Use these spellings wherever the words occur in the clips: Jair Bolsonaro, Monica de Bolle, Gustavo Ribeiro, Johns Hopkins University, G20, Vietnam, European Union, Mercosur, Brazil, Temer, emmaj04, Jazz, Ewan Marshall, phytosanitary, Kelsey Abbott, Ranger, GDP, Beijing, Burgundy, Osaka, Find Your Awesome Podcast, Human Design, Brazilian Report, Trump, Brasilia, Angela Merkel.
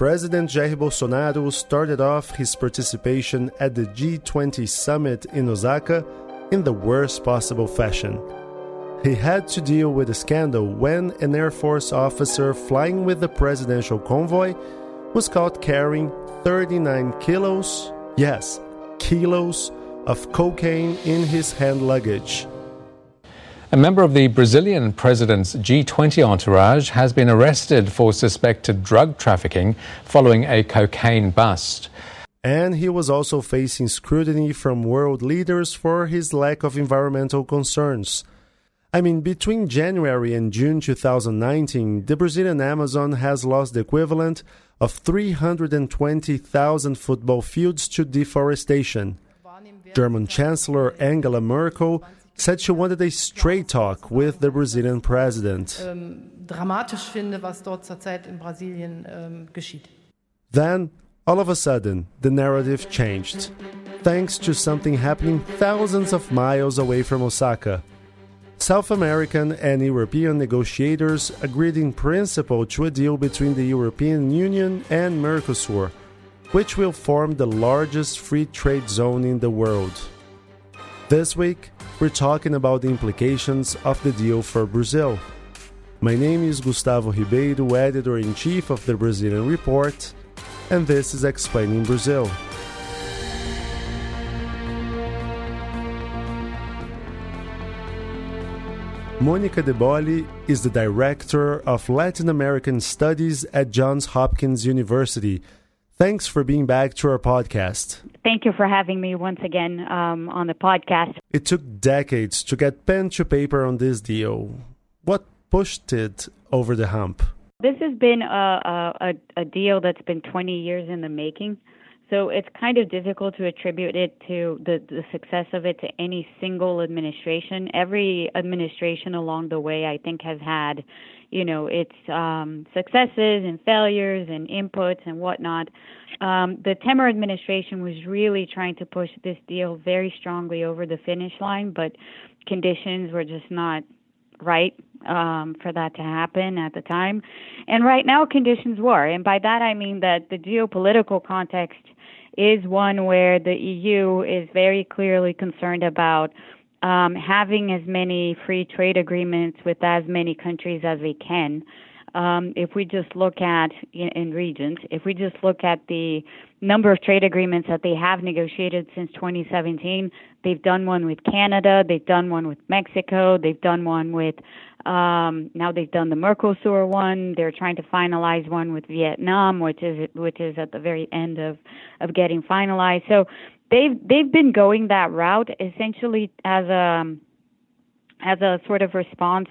President Jair Bolsonaro started off his participation at the G20 summit in Osaka in the worst possible fashion. He had to deal with a scandal when an Air Force officer flying with the presidential convoy was caught carrying 39 kilos, yes, kilos, of cocaine in his hand luggage. A member of the Brazilian president's G20 entourage has been arrested for suspected drug trafficking following a cocaine bust. And he was also facing scrutiny from world leaders for his lack of environmental concerns. I mean, between January and June 2019, the Brazilian Amazon has lost the equivalent of 320,000 football fields to deforestation. German Chancellor Angela Merkel said she wanted a straight talk with the Brazilian president. Then, all of a sudden, the narrative changed, thanks to something happening thousands of miles away from Osaka. South American and European negotiators agreed in principle to a deal between the European Union and Mercosur, which will form the largest free trade zone in the world. This week, we're talking about the implications of the deal for Brazil. My name is Gustavo Ribeiro, Editor-in-Chief of the Brazilian Report, and this is Explaining Brazil. Monica de Bolle is the Director of Latin American Studies at Johns Hopkins University. Thanks for being back to our podcast. Thank you for having me once again on the podcast. It took decades to get pen to paper on this deal. What pushed it over the hump? This has been a deal that's been 20 years in the making. So it's kind of difficult to attribute it to the success of it to any single administration. Every administration along the way, I think, has had its successes and failures and inputs and whatnot. The Temer administration was really trying to push this deal very strongly over the finish line, but conditions were just not right for that to happen at the time. And right now, conditions were. And by that, I mean that the geopolitical context is one where the EU is very clearly concerned about having as many free trade agreements with as many countries as we can. If we just look at in regions, if we just look at the number of trade agreements that they have negotiated since 2017, they've done one with Canada, they've done one with Mexico, they've done one with, now they've done the Mercosur one, they're trying to finalize one with Vietnam, which is at the very end of getting finalized. So They've been going that route essentially as a sort of response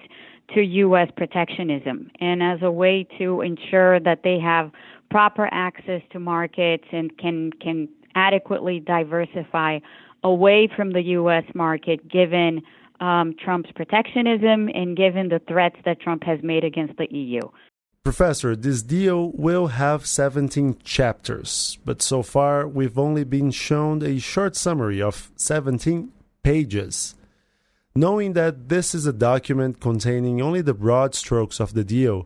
to U.S. protectionism and as a way to ensure that they have proper access to markets and can adequately diversify away from the U.S. market given Trump's protectionism and given the threats that Trump has made against the EU. Professor, this deal will have 17 chapters, but so far we've only been shown a short summary of 17 pages. Knowing that this is a document containing only the broad strokes of the deal,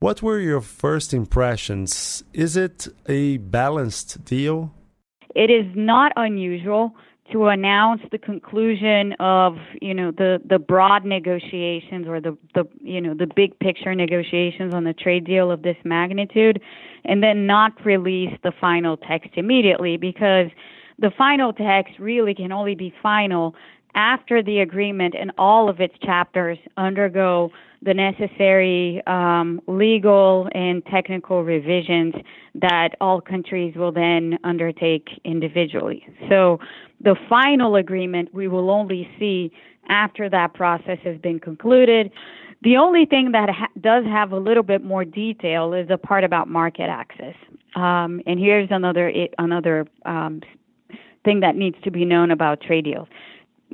what were your first impressions? Is it a balanced deal? It is not unusual to announce the conclusion of, the broad negotiations or the big picture negotiations on a trade deal of this magnitude and then not release the final text immediately, because the final text really can only be final after the agreement and all of its chapters undergo the necessary legal and technical revisions that all countries will then undertake individually. So the final agreement we will only see after that process has been concluded. The only thing that does have a little bit more detail is the part about market access. And here's another thing that needs to be known about trade deals.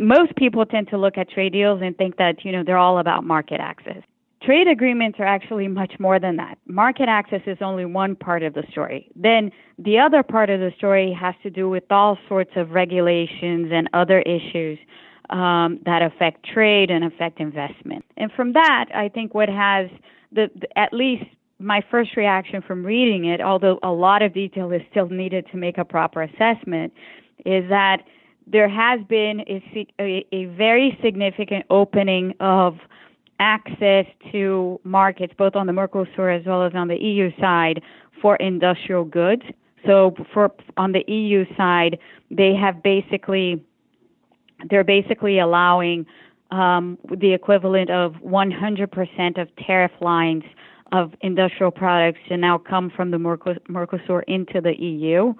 Most people tend to look at trade deals and think that, they're all about market access. Trade agreements are actually much more than that. Market access is only one part of the story. Then the other part of the story has to do with all sorts of regulations and other issues that affect trade and affect investment. And from that, I think what has at least my first reaction from reading it, although a lot of detail is still needed to make a proper assessment, is that there has been a very significant opening of access to markets, both on the Mercosur as well as on the EU side, for industrial goods. So on the EU side, they're basically allowing the equivalent of 100% of tariff lines of industrial products to now come from the Mercosur into the EU.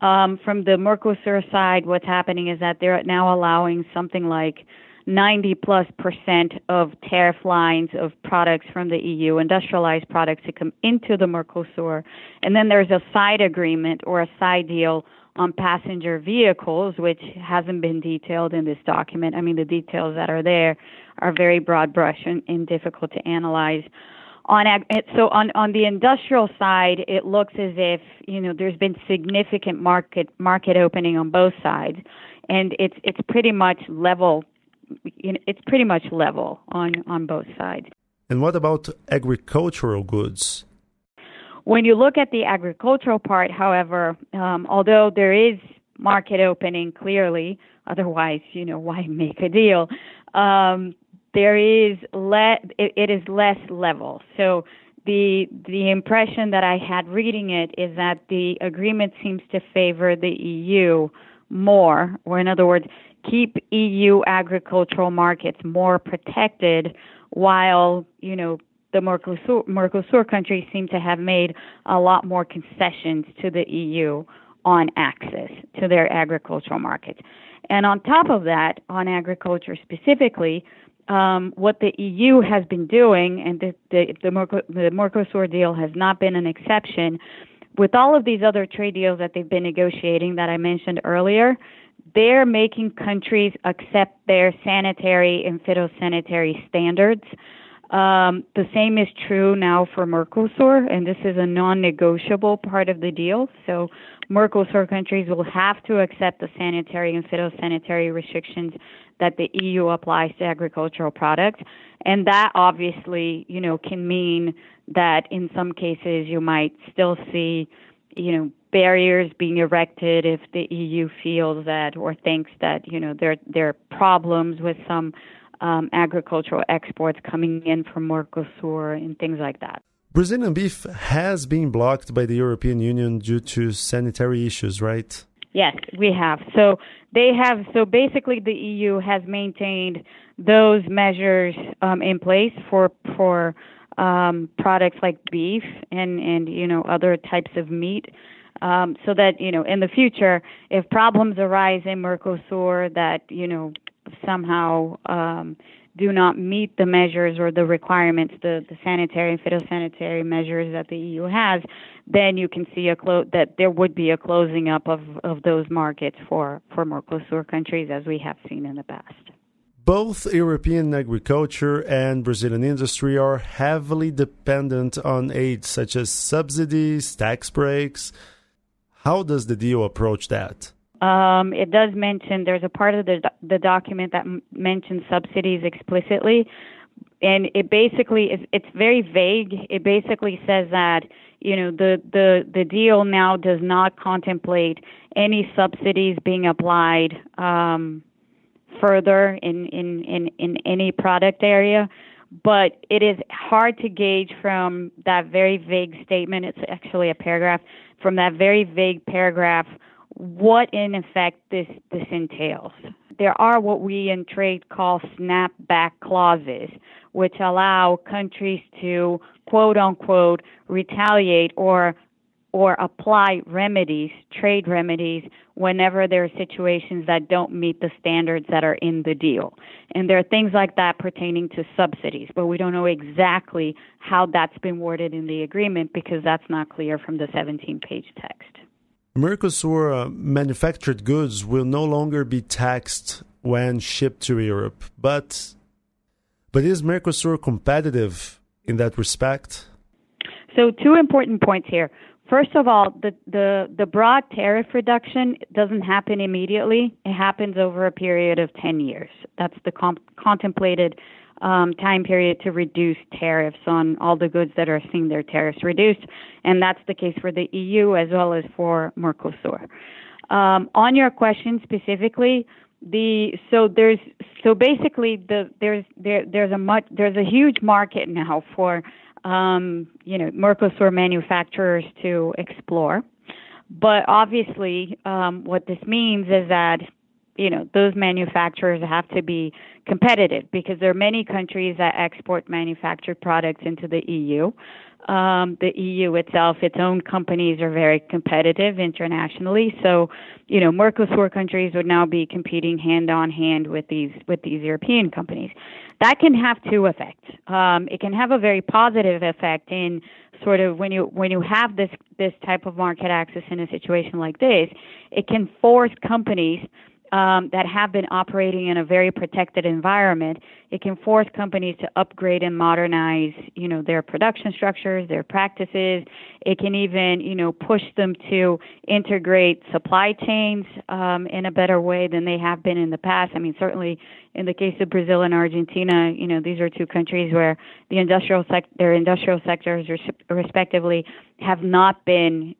From the Mercosur side, what's happening is that they're now allowing something like 90+% of tariff lines of products from the EU, industrialized products, to come into the Mercosur. And then there's a side agreement or a side deal on passenger vehicles, which hasn't been detailed in this document. I mean, the details that are there are very broad brush and difficult to analyze. So on the industrial side, it looks as if, there's been significant market opening on both sides, and it's pretty much level. It's pretty much level on both sides. And what about agricultural goods? When you look at the agricultural part, however, although there is market opening clearly, otherwise, why make a deal? It is less level. So the impression that I had reading it is that the agreement seems to favor the EU more, or in other words, keep EU agricultural markets more protected, while, the Mercosur countries seem to have made a lot more concessions to the EU on access to their agricultural markets. And on top of that, on agriculture specifically, what the EU has been doing, and the Mercosur deal has not been an exception, with all of these other trade deals that they've been negotiating that I mentioned earlier, they're making countries accept their sanitary and phytosanitary standards. The same is true now for Mercosur, and this is a non-negotiable part of the deal. So Mercosur countries will have to accept the sanitary and phytosanitary restrictions that the EU applies to agricultural products. And that obviously, can mean that in some cases you might still see, barriers being erected if the EU feels that or thinks that, there are problems with some agricultural exports coming in from Mercosur and things like that. Brazilian beef has been blocked by the European Union due to sanitary issues, right? Yes, we have. So basically the EU has maintained those measures in place for products like beef and other types of meat. So that, in the future, if problems arise in Mercosur that, somehow do not meet the measures or the requirements, the sanitary and phytosanitary measures that the EU has, then you can see that there would be a closing up of those markets for Mercosur countries, as we have seen in the past. Both European agriculture and Brazilian industry are heavily dependent on aid, such as subsidies, tax breaks. How does the deal approach that? It does mention, there's a part of the document that mentions subsidies explicitly, and it basically it's very vague. It basically says that the deal now does not contemplate any subsidies being applied further in any product area. But it is hard to gauge from that very vague statement. It's actually a paragraph. From that very vague paragraph, what in effect this entails. There are what we in trade call snapback clauses, which allow countries to quote unquote retaliate or apply remedies, trade remedies, whenever there are situations that don't meet the standards that are in the deal. And there are things like that pertaining to subsidies, but we don't know exactly how that's been worded in the agreement because that's not clear from the 17-page text. Mercosur manufactured goods will no longer be taxed when shipped to Europe, but is Mercosur competitive in that respect? So two important points here. First of all, the broad tariff reduction doesn't happen immediately. It happens over a period of 10 years. That's the contemplated time period to reduce tariffs on all the goods that are seeing their tariffs reduced. And that's the case for the EU as well as for Mercosur. On your question specifically, there's a huge market now for Mercosur manufacturers to explore, but obviously what this means is that those manufacturers have to be competitive because there are many countries that export manufactured products into the EU. The EU itself, its own companies are very competitive internationally. So, Mercosur countries would now be competing hand on hand with these European companies. That can have two effects. It can have a very positive effect in sort of when you have this type of market access in a situation like this, it can force companies that have been operating in a very protected environment. It can force companies to upgrade and modernize, their production structures, their practices. It can even, push them to integrate supply chains in a better way than they have been in the past. I mean, certainly in the case of Brazil and Argentina, these are two countries where their industrial sectors respectively have not been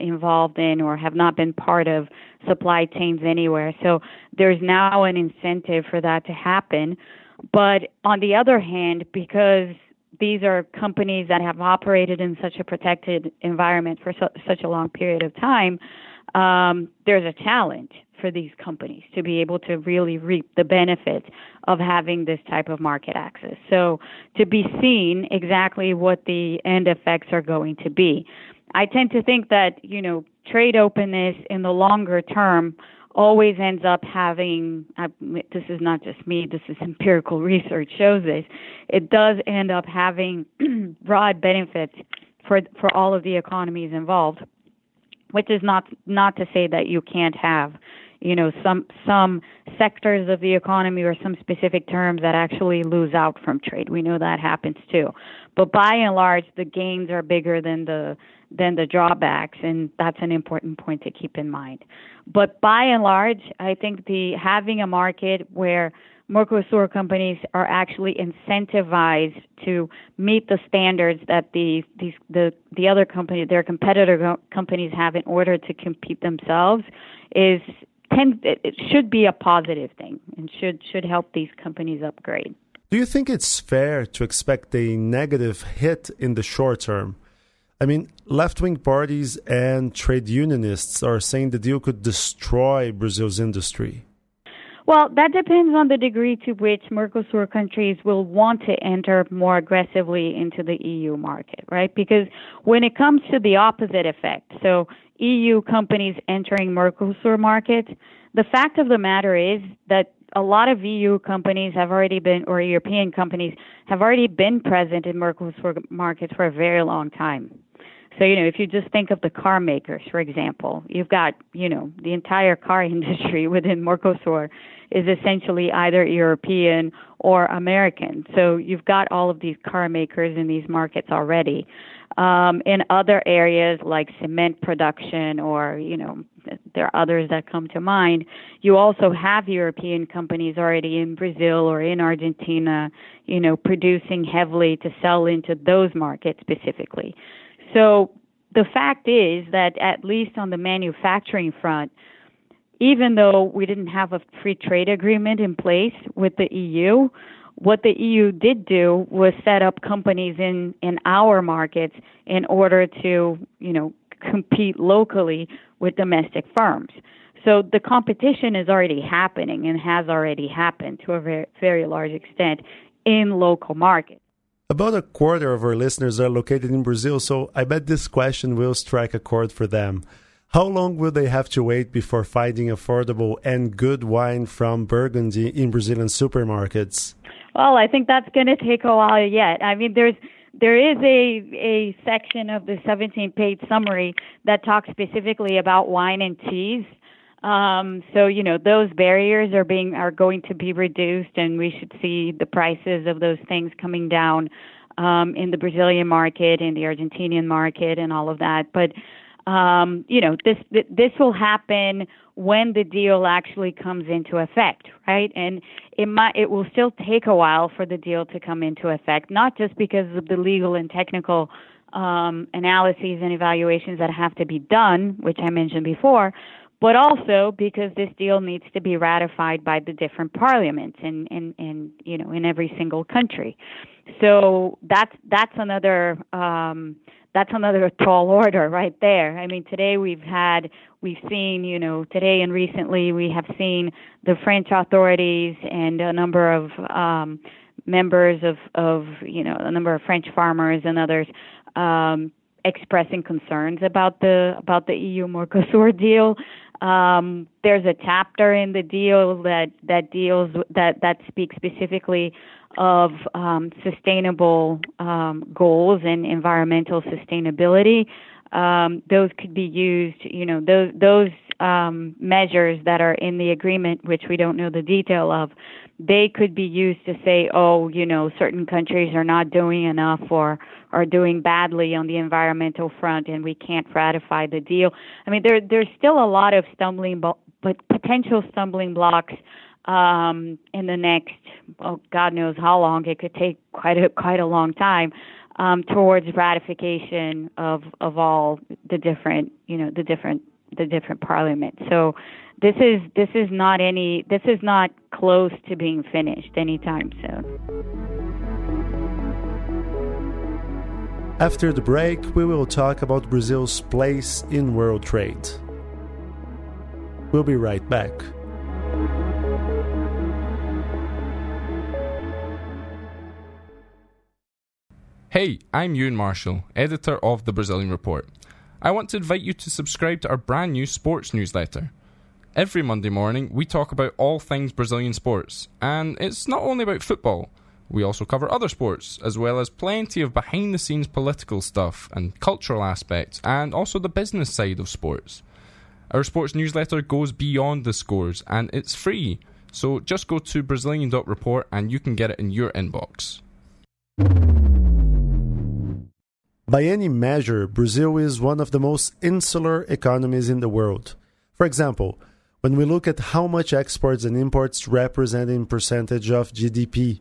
involved in or have not been part of supply chains anywhere. So there's now an incentive for that to happen. But on the other hand, because these are companies that have operated in such a protected environment for such a long period of time, there's a challenge for these companies to be able to really reap the benefits of having this type of market access. So to be seen exactly what the end effects are going to be. I tend to think that, trade openness in the longer term always ends up having, this is not just me, this is empirical research shows this, it does end up having broad benefits for all of the economies involved, which is not to say that you can't have, some sectors of the economy or some specific terms that actually lose out from trade. We know that happens too. But by and large, the gains are bigger than the drawbacks, and that's an important point to keep in mind. But by and large, I think having a market where Mercosur companies are actually incentivized to meet the standards that the other company, their competitor companies have in order to compete themselves it should be a positive thing and should help these companies upgrade. Do you think it's fair to expect a negative hit in the short term? I mean, left-wing parties and trade unionists are saying the deal could destroy Brazil's industry. Well, that depends on the degree to which Mercosur countries will want to enter more aggressively into the EU market, right? Because when it comes to the opposite effect, so EU companies entering Mercosur markets, the fact of the matter is that a lot of EU companies have already been, or European companies have already been present in Mercosur markets for a very long time. So, if you just think of the car makers, for example, you've got, the entire car industry within Mercosur is essentially either European or American. So you've got all of these car makers in these markets already. In other areas like cement production or, there are others that come to mind, you also have European companies already in Brazil or in Argentina, producing heavily to sell into those markets specifically. So the fact is that at least on the manufacturing front, even though we didn't have a free trade agreement in place with the EU, what the EU did do was set up companies in our markets in order to, compete locally with domestic firms. So the competition is already happening and has already happened to a very, very large extent in local markets. About a quarter of our listeners are located in Brazil, so I bet this question will strike a chord for them. How long will they have to wait before finding affordable and good wine from Burgundy in Brazilian supermarkets? Well, I think that's going to take a while yet. I mean, there is a section of the 17-page summary that talks specifically about wine and cheese. So, those barriers are going to be reduced, and we should see the prices of those things coming down in the Brazilian market, in the Argentinian market, and all of that. But This will happen when the deal actually comes into effect, right? And it will still take a while for the deal to come into effect, not just because of the legal and technical analyses and evaluations that have to be done, which I mentioned before, but also because this deal needs to be ratified by the different parliaments in every single country. So that's another tall order right there. I mean, today and recently we have seen the French authorities and a number of members of a number of French farmers and others expressing concerns about the EU Mercosur deal. There's a chapter in the deal that speaks specifically of sustainable goals and environmental sustainability. Those could be used, those measures that are in the agreement, which we don't know the detail of, they could be used to say, certain countries are not doing enough or are doing badly on the environmental front and we can't ratify the deal. I mean, there's still a lot of potential stumbling blocks in the next, God knows how long. It could take quite a long time towards ratification of all the different parliaments. So this is not close to being finished anytime soon. After the break, we will talk about Brazil's place in world trade. We'll be right back. Hey, I'm Ewan Marshall, editor of the Brazilian Report. I want to invite you to subscribe to our brand new sports newsletter. Every Monday morning, we talk about all things Brazilian sports, and it's not only about football. We also cover other sports, as well as plenty of behind-the-scenes political stuff and cultural aspects, and also the business side of sports. Our sports newsletter goes beyond the scores, and it's free, so just go to Brazilian.report and you can get it in your inbox. By any measure, Brazil is one of the most insular economies in the world. For example, when we look at how much exports and imports represent in percentage of GDP,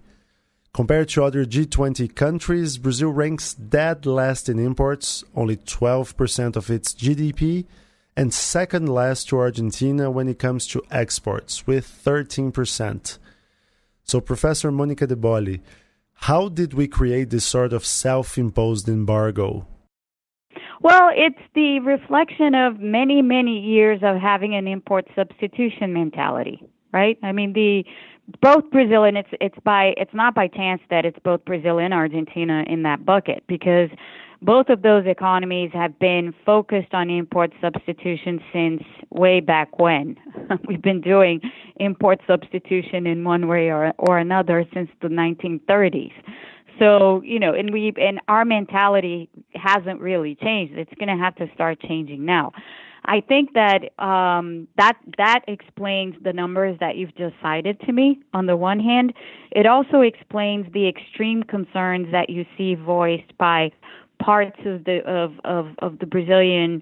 compared to other G20 countries, Brazil ranks dead last in imports, only 12% of its GDP, and second last to Argentina when it comes to exports, with 13%. So, Professor Monica de Bolle, how did we create this sort of self-imposed embargo? Well, it's the reflection of many, many years of having an import substitution mentality, right? I mean, both Brazil and it's not by chance that it's both Brazil and Argentina in that bucket, because both of those economies have been focused on import substitution since way back when. We've been doing import substitution in one way or another since the 1930s. So, and our mentality hasn't really changed. It's going to have to start changing now. I think that that explains the numbers that you've just cited to me, on the one hand. It also explains the extreme concerns that you see voiced by parts of the Brazilian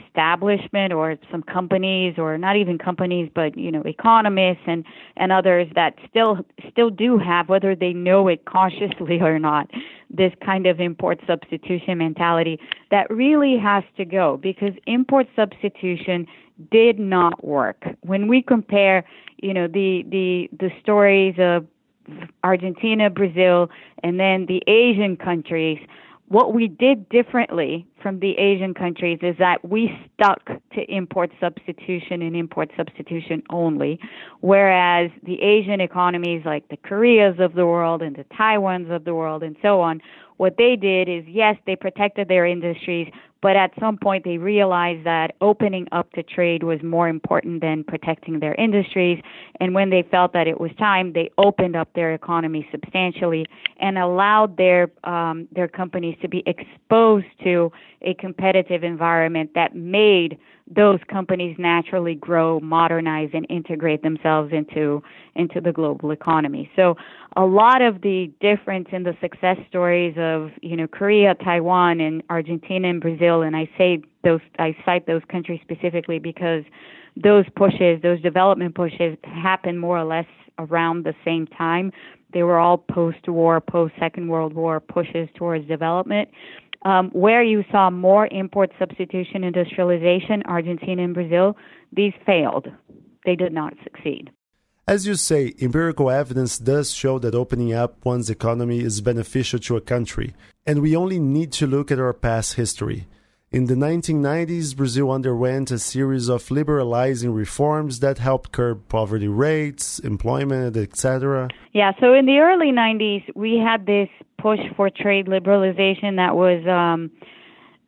establishment, or some companies, or not even companies, but economists and others that still do have, whether they know it consciously or not, this kind of import substitution mentality that really has to go, because import substitution did not work. When we compare, the stories of Argentina, Brazil, and then the Asian countries, what we did differently from the Asian countries is that we stuck to import substitution and import substitution only, whereas the Asian economies, like the Koreas of the world and the Taiwans of the world and so on, what they did is, yes, they protected their industries, but at some point they realized that opening up to trade was more important than protecting their industries. And when they felt that it was time, they opened up their economy substantially and allowed their companies to be exposed to a competitive environment that made those companies naturally grow, modernize, and integrate themselves into the global economy. So a lot of the difference in the success stories of, you know, Korea, Taiwan, and Argentina and Brazil, and I cite those countries specifically because those development pushes happened more or less around the same time. They were all post-war, post-Second World War pushes towards development. Where you saw more import substitution industrialization, Argentina and Brazil, these failed. They did not succeed. As you say, empirical evidence does show that opening up one's economy is beneficial to a country, and we only need to look at our past history. In the 1990s, Brazil underwent a series of liberalizing reforms that helped curb poverty rates, employment, etc. Yeah, so in the early 90s, we had this push for trade liberalization that was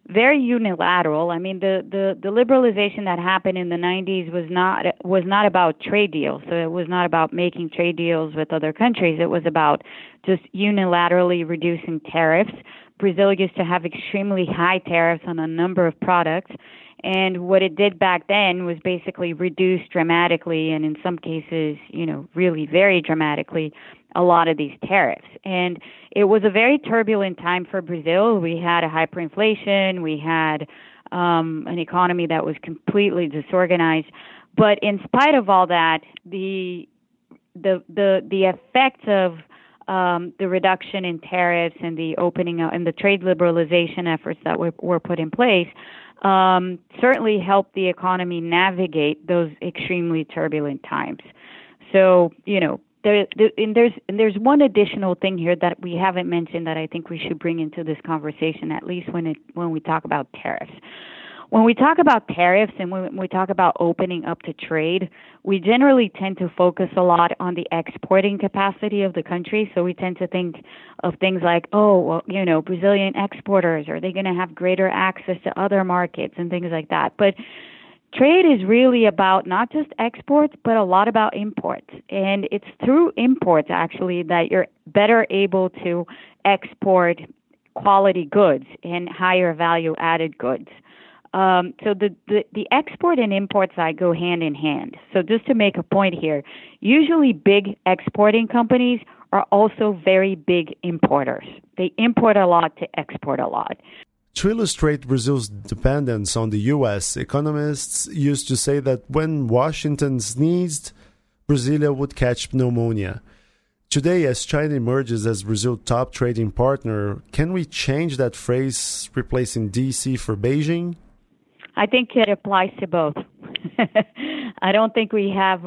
very unilateral. I mean, the liberalization that happened in the 90s was not about trade deals. So it was not about making trade deals with other countries. It was about just unilaterally reducing tariffs. Brazil used to have extremely high tariffs on a number of products, and what it did back then was basically reduce dramatically, and in some cases, you know, really very dramatically, a lot of these tariffs. And it was a very turbulent time for Brazil. We had a hyperinflation, we had an economy that was completely disorganized. But in spite of all that, the effects of the reduction in tariffs and the opening up and the trade liberalization efforts that were put in place certainly helped the economy navigate those extremely turbulent times. So, you know, there's one additional thing here that we haven't mentioned that I think we should bring into this conversation, at least when we talk about tariffs. When we talk about tariffs and when we talk about opening up to trade, we generally tend to focus a lot on the exporting capacity of the country. So we tend to think of things like, oh, well, you know, Brazilian exporters, are they going to have greater access to other markets and things like that? But trade is really about not just exports, but a lot about imports. And it's through imports, actually, that you're better able to export quality goods and higher value added goods. So the export and import side go hand in hand. So just to make a point here, usually big exporting companies are also very big importers. They import a lot to export a lot. To illustrate Brazil's dependence on the U.S., economists used to say that when Washington sneezed, Brasilia would catch pneumonia. Today, as China emerges as Brazil's top trading partner, can we change that phrase, replacing D.C. for Beijing? I think it applies to both. I don't think we have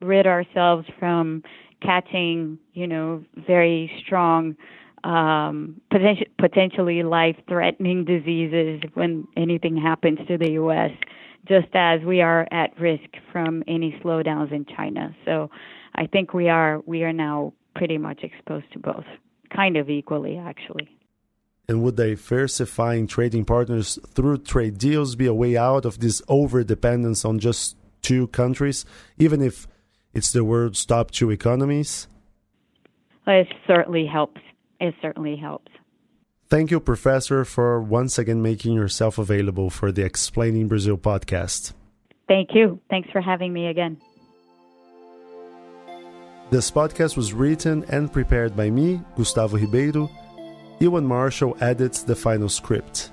rid ourselves from catching, you know, very strong, potentially life-threatening diseases when anything happens to the U.S., just as we are at risk from any slowdowns in China. So I think we are now pretty much exposed to both, kind of equally, actually. And would diversifying trading partners through trade deals be a way out of this over-dependence on just two countries, even if it's the world's top two economies? It certainly helps. It certainly helps. Thank you, Professor, for once again making yourself available for the Explaining Brazil podcast. Thank you. Thanks for having me again. This podcast was written and prepared by me, Gustavo Ribeiro. Ewan Marshall edits the final script.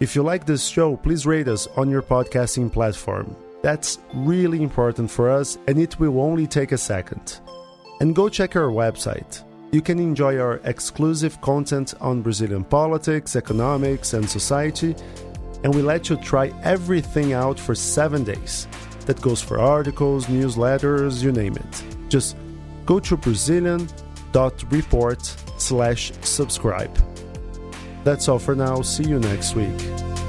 If you like this show, please rate us on your podcasting platform. That's really important for us, and it will only take a second. And go check our website. You can enjoy our exclusive content on Brazilian politics, economics, and society, and we let you try everything out for 7 days. That goes for articles, newsletters, you name it. Just go to Brazilian.report/subscribe. That's all for now. See you next week.